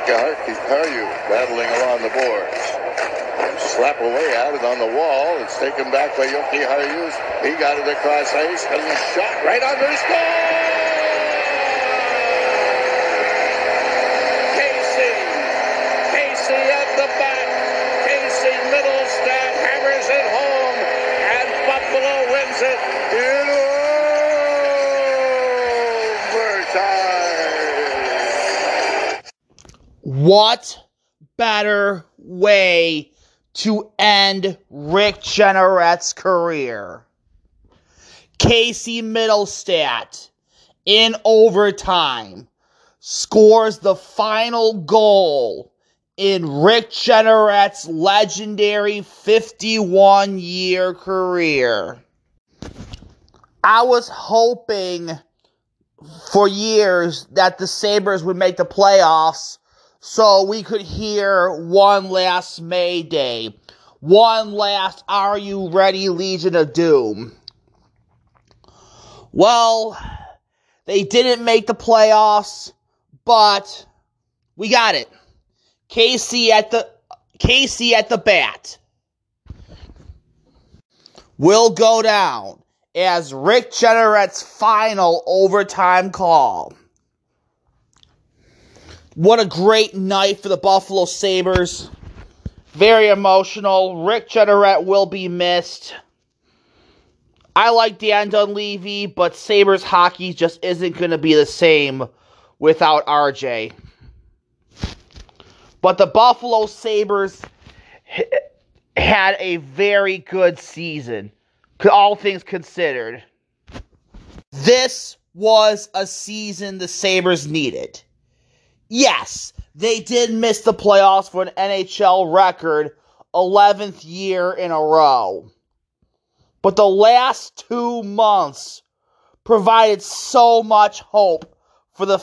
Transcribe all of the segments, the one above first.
Yoki Haryu battling along the boards. Slap away at it on the wall. It's taken back by Yoki Haryu. He got it across ice and the shot right under his goal. Casey at the back. Casey Middlestat hammers it home and Buffalo wins it in overtime. What better way to end Rick Jeanneret's career? Casey Middlestat, in overtime, scores the final goal in Rick Jeanneret's legendary 51-year career. I was hoping for years that the Sabres would make the playoffs so we could hear one last Mayday, one last Are You Ready Legion of Doom. Well, they didn't make the playoffs, but we got it. Casey at the bat will go down as Rick Jeanneret's final overtime call. What a great night for the Buffalo Sabres. Very emotional. Rick Jeanneret will be missed. I like Dan Dunleavy, but Sabres hockey just isn't going to be the same without RJ. But the Buffalo Sabres had a very good season, all things considered. This was a season the Sabres needed. Yes, they did miss the playoffs for an NHL record 11th year in a row. But the last 2 months provided so much hope for the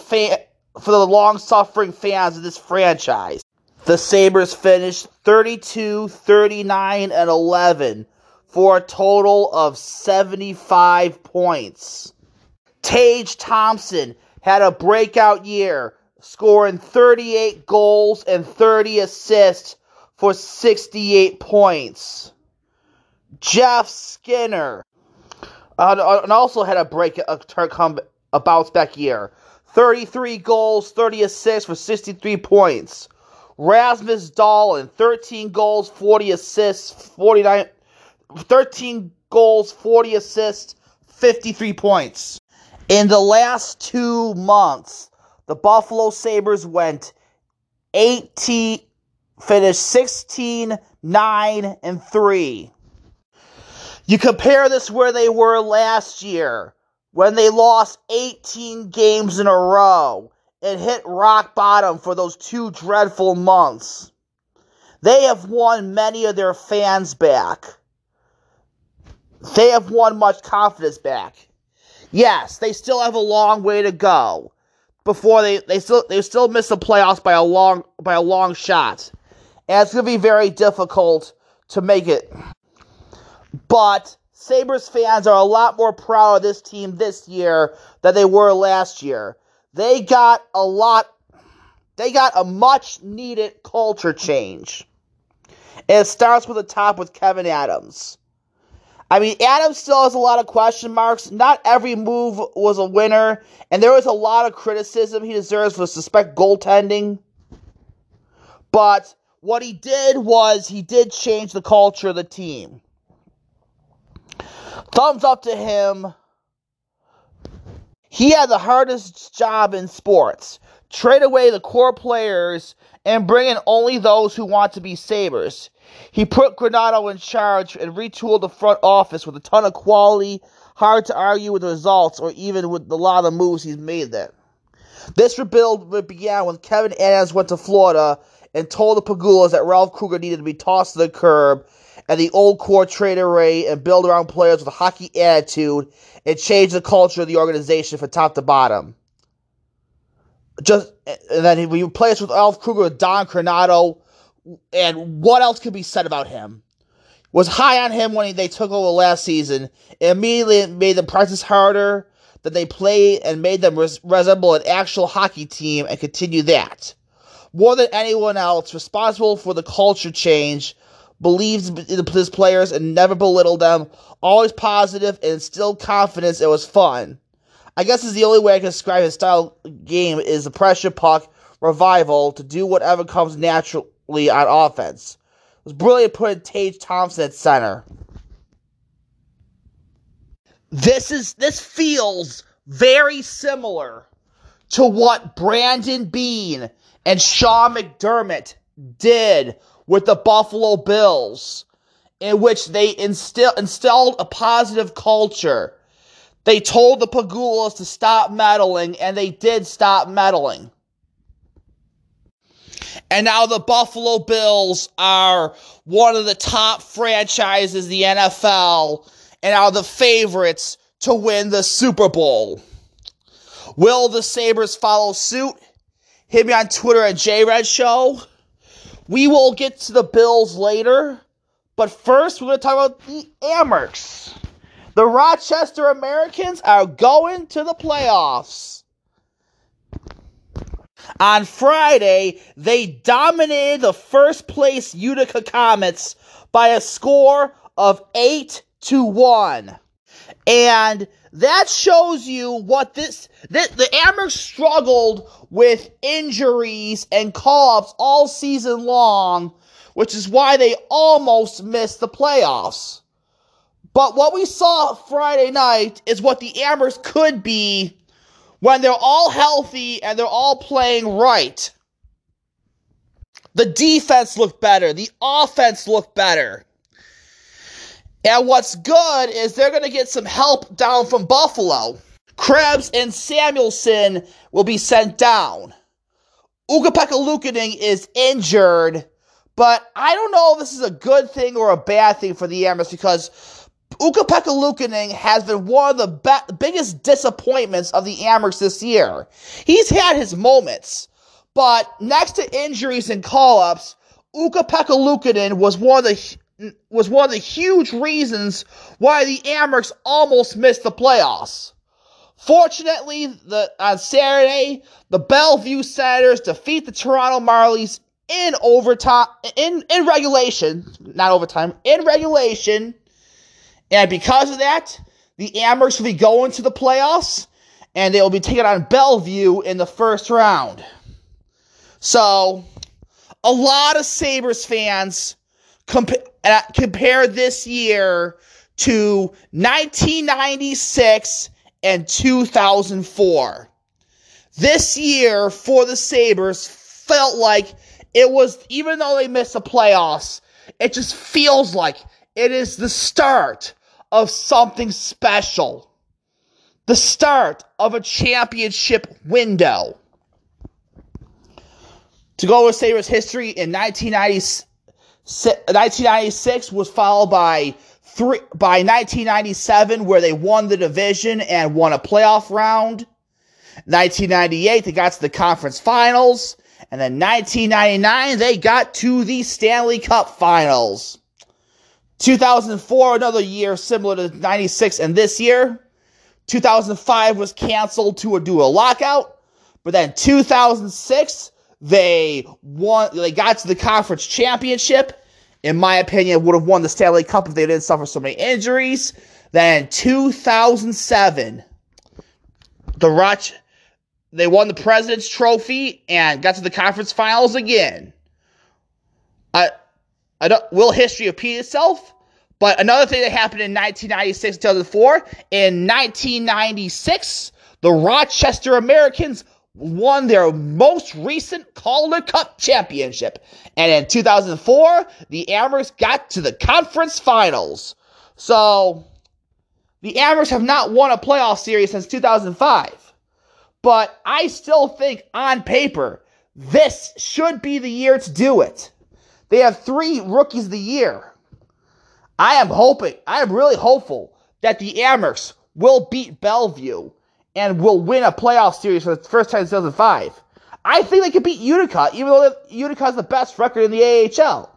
long-suffering fans of this franchise. The Sabres finished 32, 39, and 11 for a total of 75 points. Tage Thompson had a breakout year, scoring 38 goals and 30 assists for 68 points. Jeff Skinner also had a bounce back year. 33 goals, 30 assists for 63 points. Rasmus Dahlen, 13 goals, 40 assists, 53 points. In the last 2 months, the Buffalo Sabres finished 16, 9, and 3. You compare this where they were last year, when they lost 18 games in a row and hit rock bottom for those 2 dreadful months. They have won many of their fans back. They have won much confidence back. Yes, they still have a long way to go before they still miss the playoffs by a long shot, and it's going to be very difficult to make it. But Sabres fans are a lot more proud of this team this year than they were last year. They got a much needed culture change, and it starts with the top with Kevin Adams. I mean, Adams still has a lot of question marks. Not every move was a winner, and there was a lot of criticism he deserves for suspect goaltending. But what he did was he did change the culture of the team. Thumbs up to him. He had the hardest job in sports. Trade away the core players and bring in only those who want to be Sabres. He put Granato in charge and retooled the front office with a ton of quality. Hard to argue with the results or even with a lot of moves he's made then. This rebuild began when Kevin Adams went to Florida and told the Pagulas that Ralph Kruger needed to be tossed to the curb and the old core trade away and build around players with a hockey attitude and change the culture of the organization from top to bottom. And then he replaced with Alf Kruger with Don Granato. And what else could be said about him? Was high on him when they took over last season. It immediately made them practice harder than they played and made them resemble an actual hockey team and continue that. more than anyone else responsible for the culture change, believes in his players and never belittled them, always positive and instilled confidence. It was fun. I guess is the only way I can describe his style of game is the pressure puck revival to do whatever comes naturally on offense. It was brilliant putting Tage Thompson at center. This feels very similar to what Brandon Bean and Sean McDermott did with the Buffalo Bills, in which they installed a positive culture. They told the Pagulas to stop meddling, and they did stop meddling. And now the Buffalo Bills are one of the top franchises in the NFL and are the favorites to win the Super Bowl. Will the Sabres follow suit? Hit me on Twitter at JRedShow. We will get to the Bills later, but first we're going to talk about the Amherst. The Rochester Americans are going to the playoffs. On Friday, they dominated the first-place Utica Comets by a score of 8-1. And that shows you what the Amherst struggled with injuries and call-ups all season long, which is why they almost missed the playoffs. But what we saw Friday night is what the Amherst could be when they're all healthy and they're all playing right. The defense looked better. The offense looked better. And what's good is they're going to get some help down from Buffalo. Krebs and Samuelson will be sent down. Ukko-Pekka Luukkonen is injured, but I don't know if this is a good thing or a bad thing for the Amherst, because Ukko-Pekka Luukkonen has been one of the biggest disappointments of the Amherst this year. He's had his moments, but next to injuries and call-ups, Ukko-Pekka Luukkonen was one of the huge reasons why the Amherst almost missed the playoffs. Fortunately, on Saturday, the Bellevue Senators defeat the Toronto Marlies in regulation. And because of that, the Amherst will be going to the playoffs, and they will be taking on Bellevue in the first round. So, a lot of Sabres fans compare this year to 1996 and 2004. This year for the Sabres felt like it was, even though they missed the playoffs, it just feels like it is the start of something special. The start of a championship window. To go with Sabres history in 1996 was followed by 1997, where they won the division and won a playoff round. 1998, they got to the conference finals. And then 1999, they got to the Stanley Cup finals. 2004, another year similar to 96 and this year. 2005 was canceled due to a lockout. But then 2006... They got to the conference championship. In my opinion, would have won the Stanley Cup if they didn't suffer so many injuries. Then 2007, they won the President's Trophy and got to the conference finals again. Will history repeat itself? But another thing that happened in 1996 and 2004, in 1996, the Rochester Americans won their most recent Calder Cup championship. And in 2004, the Amherst got to the conference finals. So, the Amherst have not won a playoff series since 2005. But I still think, on paper, this should be the year to do it. They have 3 rookies of the year. I am really hopeful that the Amherst will beat Bellevue and will win a playoff series for the first time in 2005. I think they could beat Utica, even though Utica has the best record in the AHL.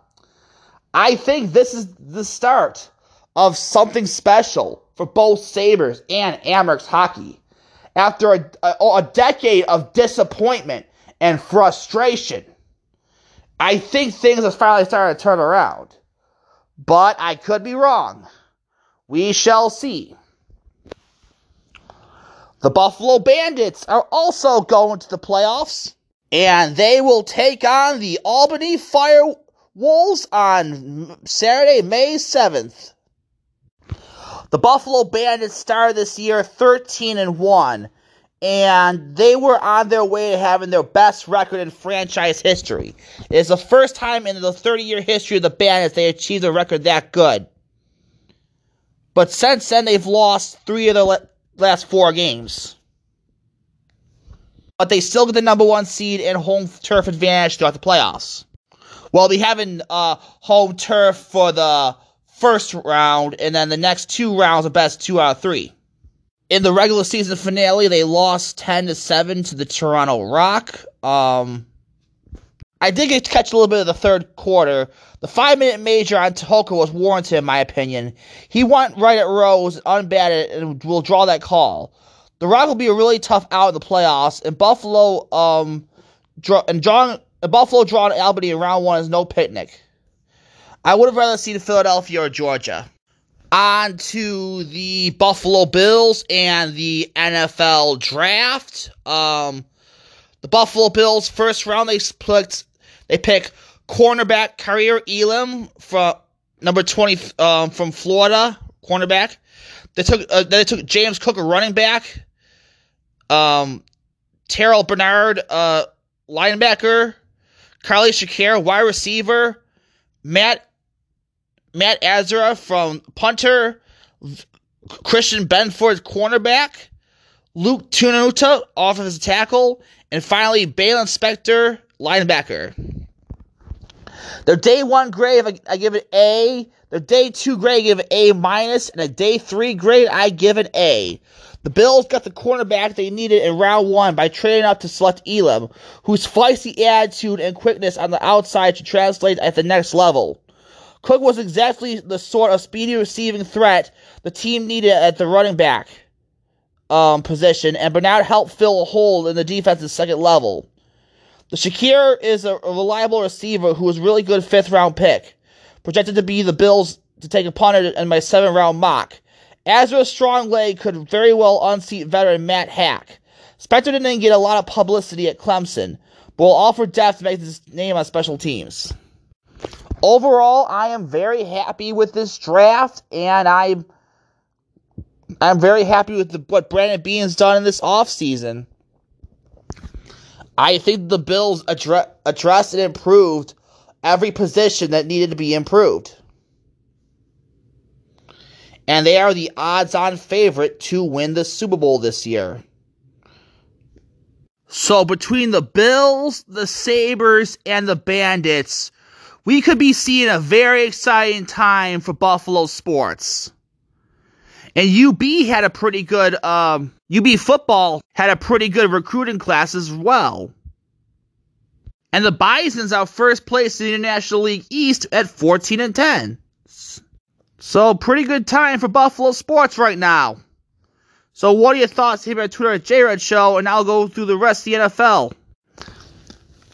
I think this is the start of something special for both Sabres and Amherst hockey. After a decade of disappointment and frustration, I think things have finally started to turn around. But I could be wrong. We shall see. The Buffalo Bandits are also going to the playoffs, and they will take on the Albany Fire Wolves on Saturday, May 7th. The Buffalo Bandits started this year 13-1, and they were on their way to having their best record in franchise history. It's the first time in the 30-year history of the Bandits they achieved a record that good. But since then, they've lost three of their last four games. But they still get the number one seed and home turf advantage throughout the playoffs. Well, they'll be having home turf for the first round, and then the next two rounds are best 2 out of 3. In the regular season finale, they lost 10-7 to the Toronto Rock. I did get to catch a little bit of the third quarter. The 5-minute major on Tohoku was warranted, in my opinion. He went right at Rose, unbatted, and will draw that call. The Rock will be a really tough out in the playoffs, and Buffalo drawing Albany in round one is no picnic. I would have rather seen Philadelphia or Georgia. On to the Buffalo Bills and the NFL draft. The Buffalo Bills first round they pick cornerback Kaiir Elam from number 20 from Florida, cornerback. They took James Cook, a running back. Terrell Bernard, linebacker. Khalil Shakir, wide receiver. Matt Azura from punter. Christian Benford, cornerback. Luke Tunuta, offensive tackle. And finally, Baylen Spector, linebacker. Their day one grade, I give it A. Their day two grade, I give it A-. And a day three grade, I give it A. The Bills got the cornerback they needed in round one by trading up to select Elam, whose feisty attitude and quickness on the outside should translate at the next level. Cook was exactly the sort of speedy receiving threat the team needed at the running back position, and Bernard helped fill a hole in the defense's second level. The Shakir is a reliable receiver who was a really good fifth-round pick, projected to be the Bills to take a punter in my seven-round mock. Azra's strong leg could very well unseat veteran Matt Hack. Spector didn't get a lot of publicity at Clemson, but will offer depth to make his name on special teams. Overall, I am very happy with this draft, and I'm very happy with what Brandon Bean's done in this offseason. I think the Bills addressed and improved every position that needed to be improved. And they are the odds-on favorite to win the Super Bowl this year. So between the Bills, the Sabres, and the Bandits, we could be seeing a very exciting time for Buffalo sports. And UB football had a pretty good recruiting class as well. And the Bisons are first place in the National League East at 14-10. So, pretty good time for Buffalo sports right now. So, what are your thoughts? Hit me on Twitter at JRedShow, and I'll go through the rest of the NFL.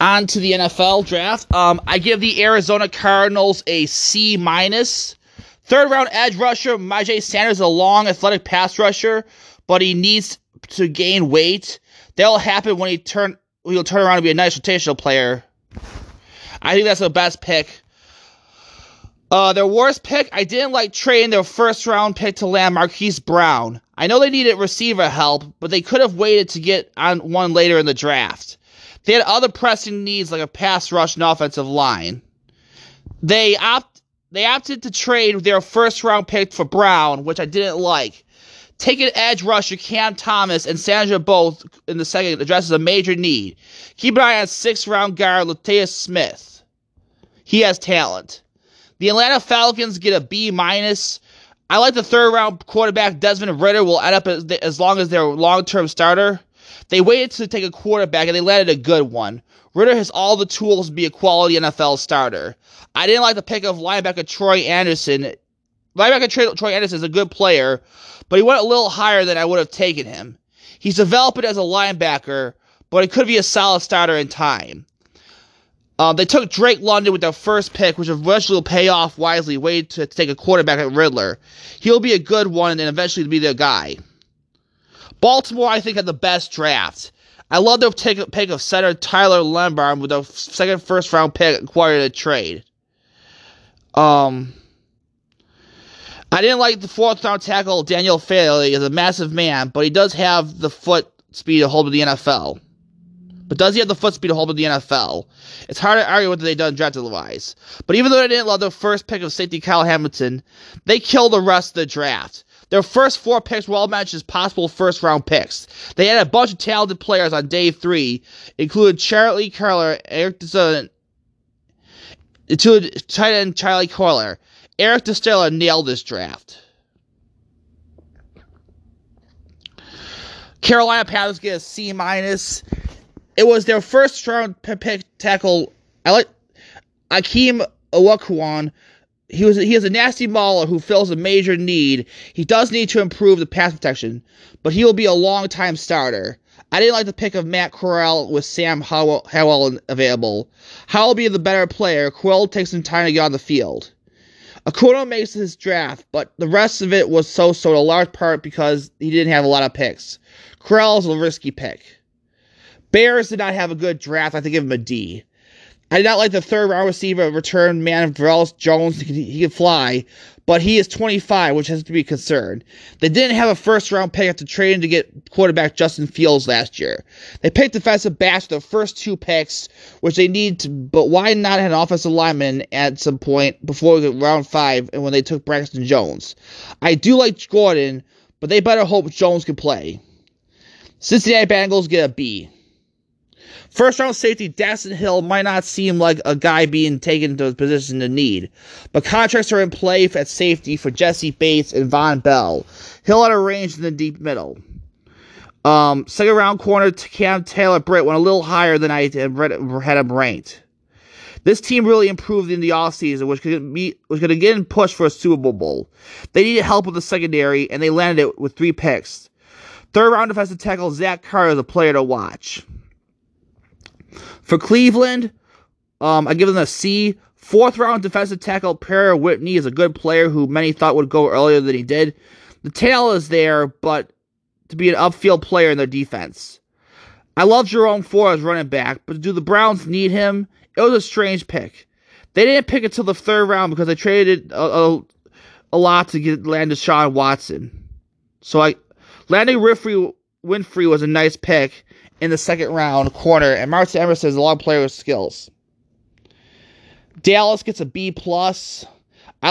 On to the NFL draft. I give the Arizona Cardinals a C-. Third-round edge rusher Maje Sanders is a long, athletic pass rusher, but he needs to gain weight. That'll happen when he'll turn around and be a nice rotational player. I think that's the best pick. Their worst pick, I didn't like trading their first-round pick to land Marquise Brown. I know they needed receiver help, but they could have waited to get on one later in the draft. They had other pressing needs like a pass rush and offensive line. They opted to trade their first-round pick for Brown, which I didn't like. Taking edge rusher Cam Thomas and Sandra both in the second addresses a major need. Keep an eye on sixth-round guard Lateus Smith. He has talent. The Atlanta Falcons get a B-. I like the third-round quarterback Desmond Ritter will end up as long as their long-term starter. They waited to take a quarterback, and they landed a good one. Ritter has all the tools to be a quality NFL starter. I didn't like the pick of linebacker Troy Anderson. Linebacker Troy Anderson is a good player, but he went a little higher than I would have taken him. He's developing as a linebacker, but he could be a solid starter in time. They took Drake London with their first pick, which eventually will pay off wisely. Way to take a quarterback at Riddler. He'll be a good one and eventually be their guy. Baltimore, I think, had the best draft. I love their pick of center Tyler Lombard with a second first-round pick acquired in a trade. I didn't like the fourth-round tackle Daniel Faley. He's a massive man, but he does have the foot speed to hold with the NFL. It's hard to argue what they've done draft-wise. But even though I didn't love their first pick of safety Kyle Hamilton, they killed the rest of the draft. Their first four picks were all matched as possible first-round picks. They had a bunch of talented players on day three, including Charlie Carler, Eric Destler, Eric Destler nailed this draft. Carolina Panthers get a C-. It was their first-round pick tackle. I like Akeem Olajuwon. He is a nasty mauler who fills a major need. He does need to improve the pass protection, but he will be a long-time starter. I didn't like the pick of Matt Corral with Sam Howell available. Howell will be the better player. Corral takes some time to get on the field. Okuno makes his draft, but the rest of it was so-so in a large part because he didn't have a lot of picks. Corral is a risky pick. Bears did not have a good draft. I think give him a D. I did not like the third-round receiver return man of Darrell Jones. He can fly, but he is 25, which has to be a concern. They didn't have a first-round pick after trading to get quarterback Justin Fields last year. They picked defensive backs for the first two picks, which they need to, but why not an offensive lineman at some point before round 5 and when they took Braxton Jones? I do like Gordon, but they better hope Jones can play. Cincinnati Bengals get a B. First-round safety Daxton Hill might not seem like a guy being taken to a position of need, but contracts are in play at safety for Jesse Bates and Von Bell. Hill had a range in the deep middle. Second-round corner Cam Taylor-Britt went a little higher than I had him ranked. This team really improved in the offseason, which could again push for a Super Bowl. They needed help with the secondary, and they landed it with 3 picks. Third-round defensive tackle Zach Carter is a player to watch. For Cleveland, I give them a C. Fourth-round defensive tackle Perry Whitney is a good player who many thought would go earlier than he did. The tail is there, but to be an upfield player in their defense. I love Jerome Ford as running back, but do the Browns need him? It was a strange pick. They didn't pick until the third round because they traded a lot to land Deshaun Watson. Landon Winfrey was a nice pick in the second round corner, and Martin Emerson is a long player with skills. Dallas gets a B+. I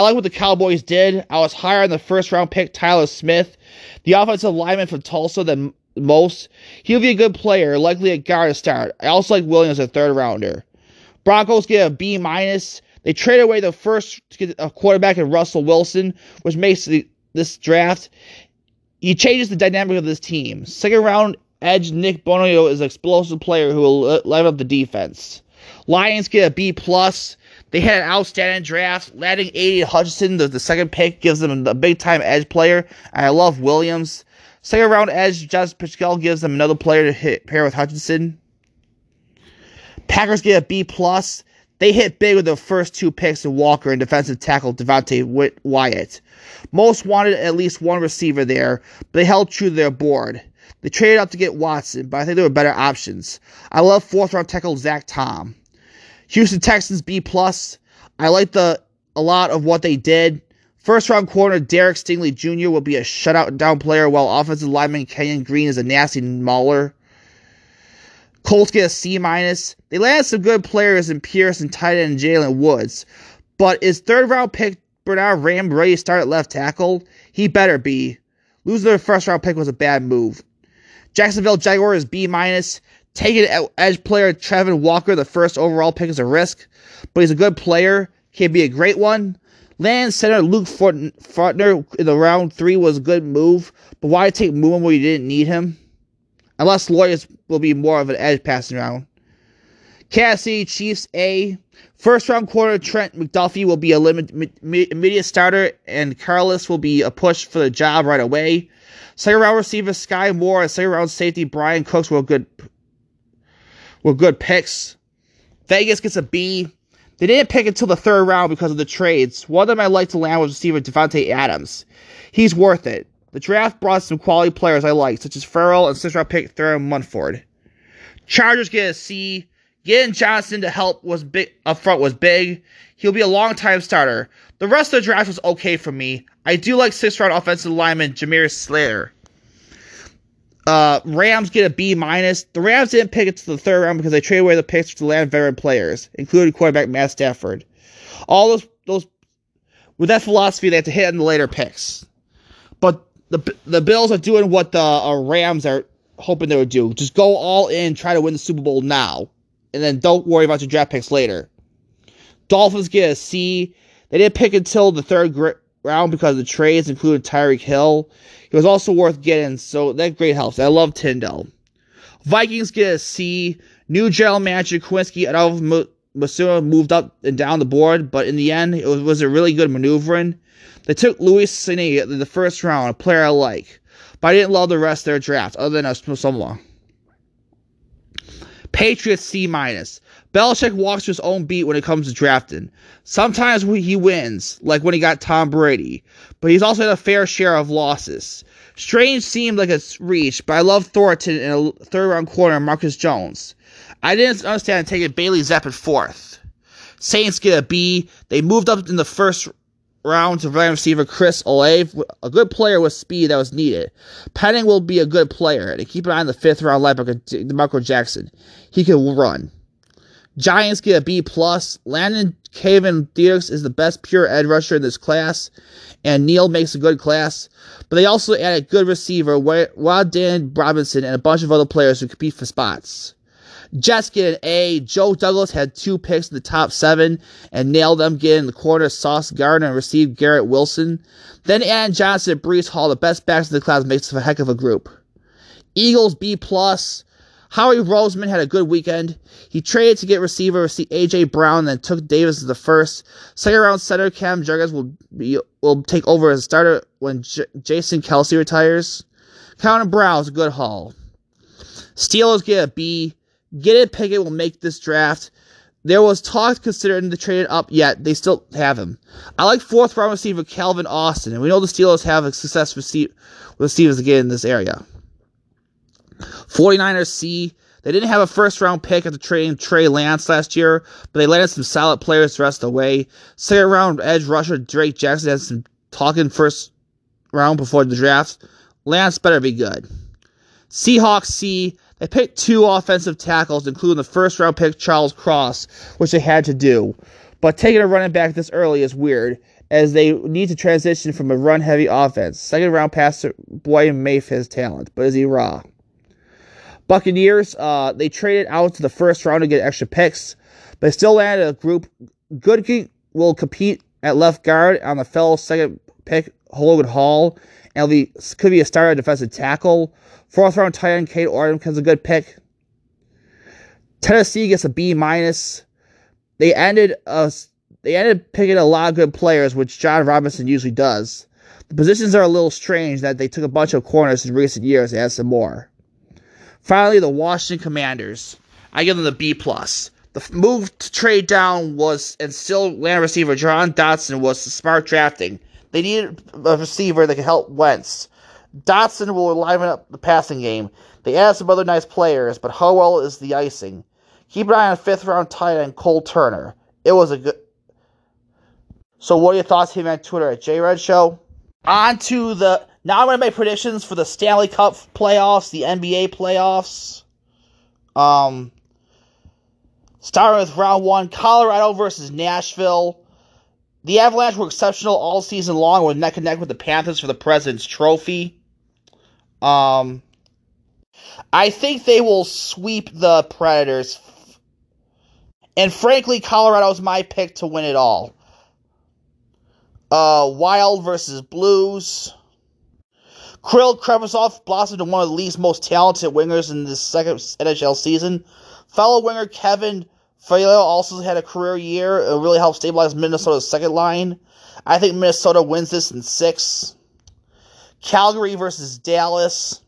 like what the Cowboys did. I was higher on the first-round pick, Tyler Smith, the offensive lineman from Tulsa, than most. He'll be a good player, likely a guard to start. I also like Williams, a third-rounder. Broncos get a B-. They trade away the first to get a quarterback in Russell Wilson, which makes this draft. He changes the dynamic of this team. Second-round edge Nick Bonio is an explosive player who will level up the defense. Lions get a B+. They had an outstanding draft. Landing A.D. Hutchinson, the second pick, gives them a big-time edge player. I love Williams. Second-round edge Josh Pascal gives them another player to pair with Hutchinson. Packers get a B+. They hit big with their first 2 picks in Walker and defensive tackle Devontae Wyatt. Most wanted at least one receiver there, but they held true to their board. They traded up to get Watson, but I think there were better options. I love fourth-round tackle Zach Tom. Houston Texans B+. I like a lot of what they did. First-round corner Derek Stingley Jr. will be a shutout-down player, while offensive lineman Kenyon Green is a nasty mauler. Colts get a C-. They landed some good players in Pierce and tight end Jalen Woods, but is third-round pick Bernard Ram ready to start at left tackle? He better be. Losing their first-round pick was a bad move. Jacksonville Jaguars B-. Taking edge player Trevin Walker, the first overall pick, is a risk, but he's a good player. Can be a great one. Land center Luke Fortner in the round 3 was a good move, but why take Moon where you didn't need him? Unless Lawyers will be more of an edge passing round. Kansas City Chiefs A. First-round corner Trent McDuffie will be a immediate starter, and Carlos will be a push for the job right away. Second-round receiver Sky Moore and second-round safety Brian Cooks were good picks. Vegas gets a B. They didn't pick until the third round because of the trades. One of them I liked to land was receiver Devontae Adams. He's worth it. The draft brought some quality players I like, such as Ferrell and sixth-round pick Theron Munford. Chargers get a C. Getting Johnson to help was big up front was big. He'll be a long-time starter. The rest of the draft was okay for me. I do like sixth-round offensive lineman Jahmyr Slater. Rams get a B-. The Rams didn't pick it to the third round because they traded away the picks to land veteran players, including quarterback Matt Stafford. All those with that philosophy, they have to hit in the later picks. But the Bills are doing what the Rams are hoping they would do. Just go all in, try to win the Super Bowl now, and then don't worry about your draft picks later. Dolphins get a C. They didn't pick until the third round because of the trades, including Tyreek Hill. He was also worth getting, so that grade helps. I love Tyndall. Vikings get a C. New general manager Kwiatkowski and Alvin Masuaku moved up and down the board, but in the end, it was a really good maneuvering. They took Luis Sine in the first round, a player I like, but I didn't love the rest of their draft, other than Osama. Patriots C-. Belichick walks to his own beat when it comes to drafting. Sometimes he wins, like when he got Tom Brady, but he's also had a fair share of losses. Strange seemed like a reach, but I love Thornton in a third-round corner, Marcus Jones. I didn't understand taking Bailey Zapp at fourth. Saints get a B. They moved up in the first round to wide receiver Chris Olave, a good player with speed that was needed. Penning will be a good player, and keep an eye on the fifth-round linebacker DeMarco Jackson. He can run. Giants get a B+. Landon Caven Dierks is the best pure edge rusher in this class, and Neal makes a good class. But they also added good receiver Wild Dan Robinson and a bunch of other players who compete for spots. Jets get an A. Joe Douglas had two picks in the top seven and nailed them, getting the corner Sauce Gardner and received Garrett Wilson. Then Adam Johnson and Breece Hall, the best backs in the class, makes a heck of a group. Eagles B+. Howie Roseman had a good weekend. He traded to get receiver A.J. Brown, then took Davis as the first. Second-round center Cam Jurgens will take over as a starter when Jason Kelce retires. Counting Brown's a good haul. Steelers get a B. Getting Pickett will make this draft. There was talk considering the trade up, yet they still have him. I like fourth-round receiver Calvin Austin, and we know the Steelers have a success with receivers again in this area. 49ers C. They didn't have a first-round pick after trading Trey Lance last year, but they landed some solid players the rest of the way. Second-round edge rusher Drake Jackson had some talking first round before the draft. Lance better be good. Seahawks C. They picked two offensive tackles, including the first-round pick Charles Cross, which they had to do. But taking a running back this early is weird, as they need to transition from a run-heavy offense. Second-round passer Boyden Mafe has talent, but is he raw? Buccaneers, they traded out to the first round to get extra picks, but still landed a group. Goodkey will compete at left guard on the fellow second pick, Logan Hall, and could be a starter defensive tackle. Fourth-round tight end Cade Orton becomes a good pick. Tennessee gets a B-. They ended picking a lot of good players, which John Robinson usually does. The positions are a little strange that they took a bunch of corners in recent years and added some more. Finally, the Washington Commanders. I give them the B+. The move to trade down was, and still land receiver Jahan Dotson was smart drafting. They needed a receiver that could help Wentz. Dotson will liven up the passing game. They added some other nice players, but Howell is the icing. Keep an eye on fifth-round tight end Cole Turner. It was a good... So what are your thoughts? Hit me on Twitter at JRedShow. On to the... Now I'm going to make predictions for the Stanley Cup playoffs, the NBA playoffs. Starting with round one, Colorado versus Nashville. The Avalanche were exceptional all season long, with neck and neck with the Panthers for the President's Trophy. I think they will sweep the Predators. And frankly, Colorado's my pick to win it all. Wild versus Blues. Kirill Kuznetsov blossomed into one of the league's most talented wingers in this second NHL season. Fellow winger Kevin Fiala also had a career year. It really helped stabilize Minnesota's second line. I think Minnesota wins this in six. Calgary versus Dallas.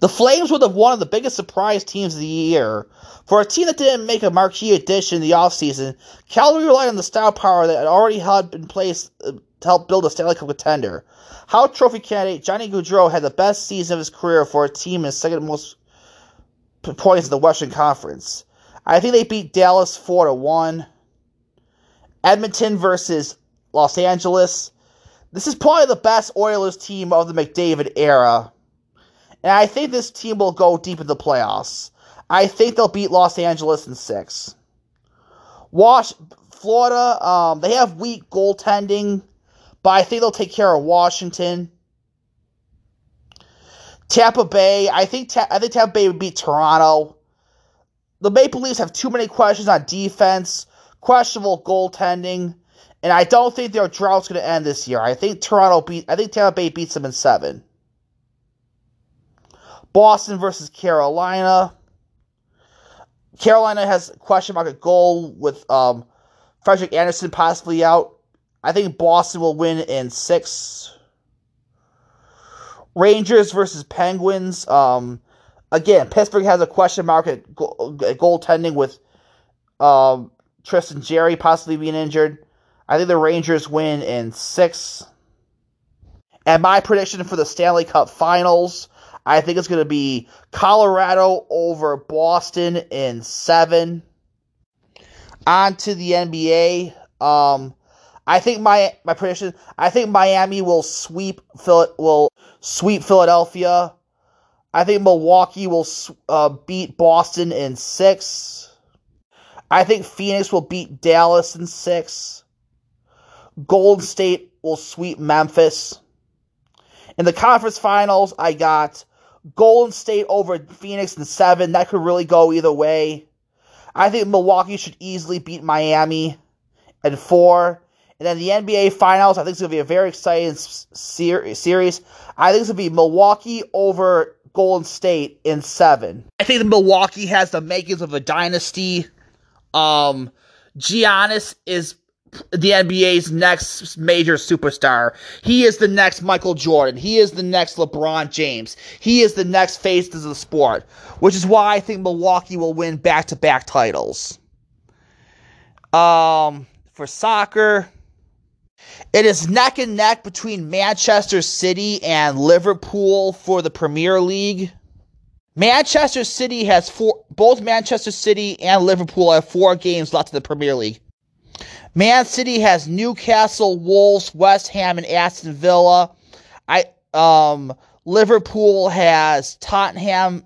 The Flames were one of the biggest surprise teams of the year. For a team that didn't make a marquee addition in the offseason, Calgary relied on the star power that already had been in place to help build a Stanley Cup contender. How trophy candidate Johnny Gaudreau had the best season of his career for a team and second most points in the Western Conference. I think they beat Dallas 4-1. Edmonton versus Los Angeles. This is probably the best Oilers team of the McDavid era. And I think this team will go deep in the playoffs. I think they'll beat Los Angeles in 6. Florida, they have weak goaltending, but I think they'll take care of Washington. Tampa Bay, I think Tampa Bay would beat Toronto. The Maple Leafs have too many questions on defense, questionable goaltending, and I don't think their drought's going to end this year. I think Tampa Bay beats them in 7. Boston versus Carolina. Carolina has a question mark at goal with Frederik Andersen possibly out. I think Boston will win in 6. Rangers versus Penguins. Again, Pittsburgh has a question mark at goaltending with Tristan Jarry possibly being injured. I think the Rangers win in 6. And my prediction for the Stanley Cup Finals, I think it's going to be Colorado over Boston in 7. On to the NBA. I think my prediction, I think Miami will sweep Philadelphia. I think Milwaukee will beat Boston in 6. I think Phoenix will beat Dallas in 6. Golden State will sweep Memphis. In the conference finals, I got Golden State over Phoenix in 7. That could really go either way. I think Milwaukee should easily beat Miami in 4. And then the NBA Finals, I think it's going to be a very exciting series. I think it's going to be Milwaukee over Golden State in 7. I think that Milwaukee has the makings of a dynasty. Giannis is the NBA's next major superstar. He is the next Michael Jordan. He is the next LeBron James. He is the next face of the sport, which is why I think Milwaukee will win back-to-back titles. For soccer, it is neck and neck between Manchester City and Liverpool for the Premier League. Manchester City has both Manchester City and Liverpool have 4 games left in the Premier League. Man City has Newcastle, Wolves, West Ham, and Aston Villa. Liverpool has Tottenham,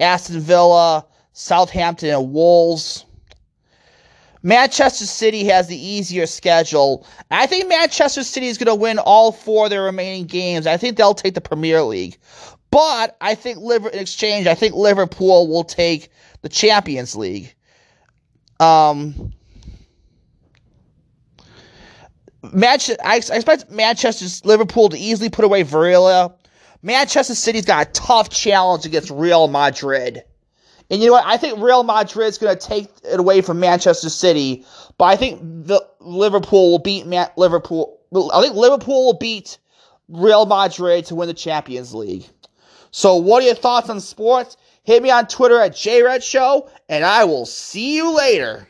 Aston Villa, Southampton, and Wolves. Manchester City has the easier schedule. I think Manchester City is going to win all 4 of their remaining games. I think they'll take the Premier League. But I think I think Liverpool will take the Champions League. I expect Liverpool to easily put away Varela. Manchester City's got a tough challenge against Real Madrid. And you know what? I think Real Madrid's going to take it away from Manchester City. But I think Liverpool will beat Liverpool. I think Liverpool will beat Real Madrid to win the Champions League. So what are your thoughts on sports? Hit me on Twitter at JRedShow, and I will see you later.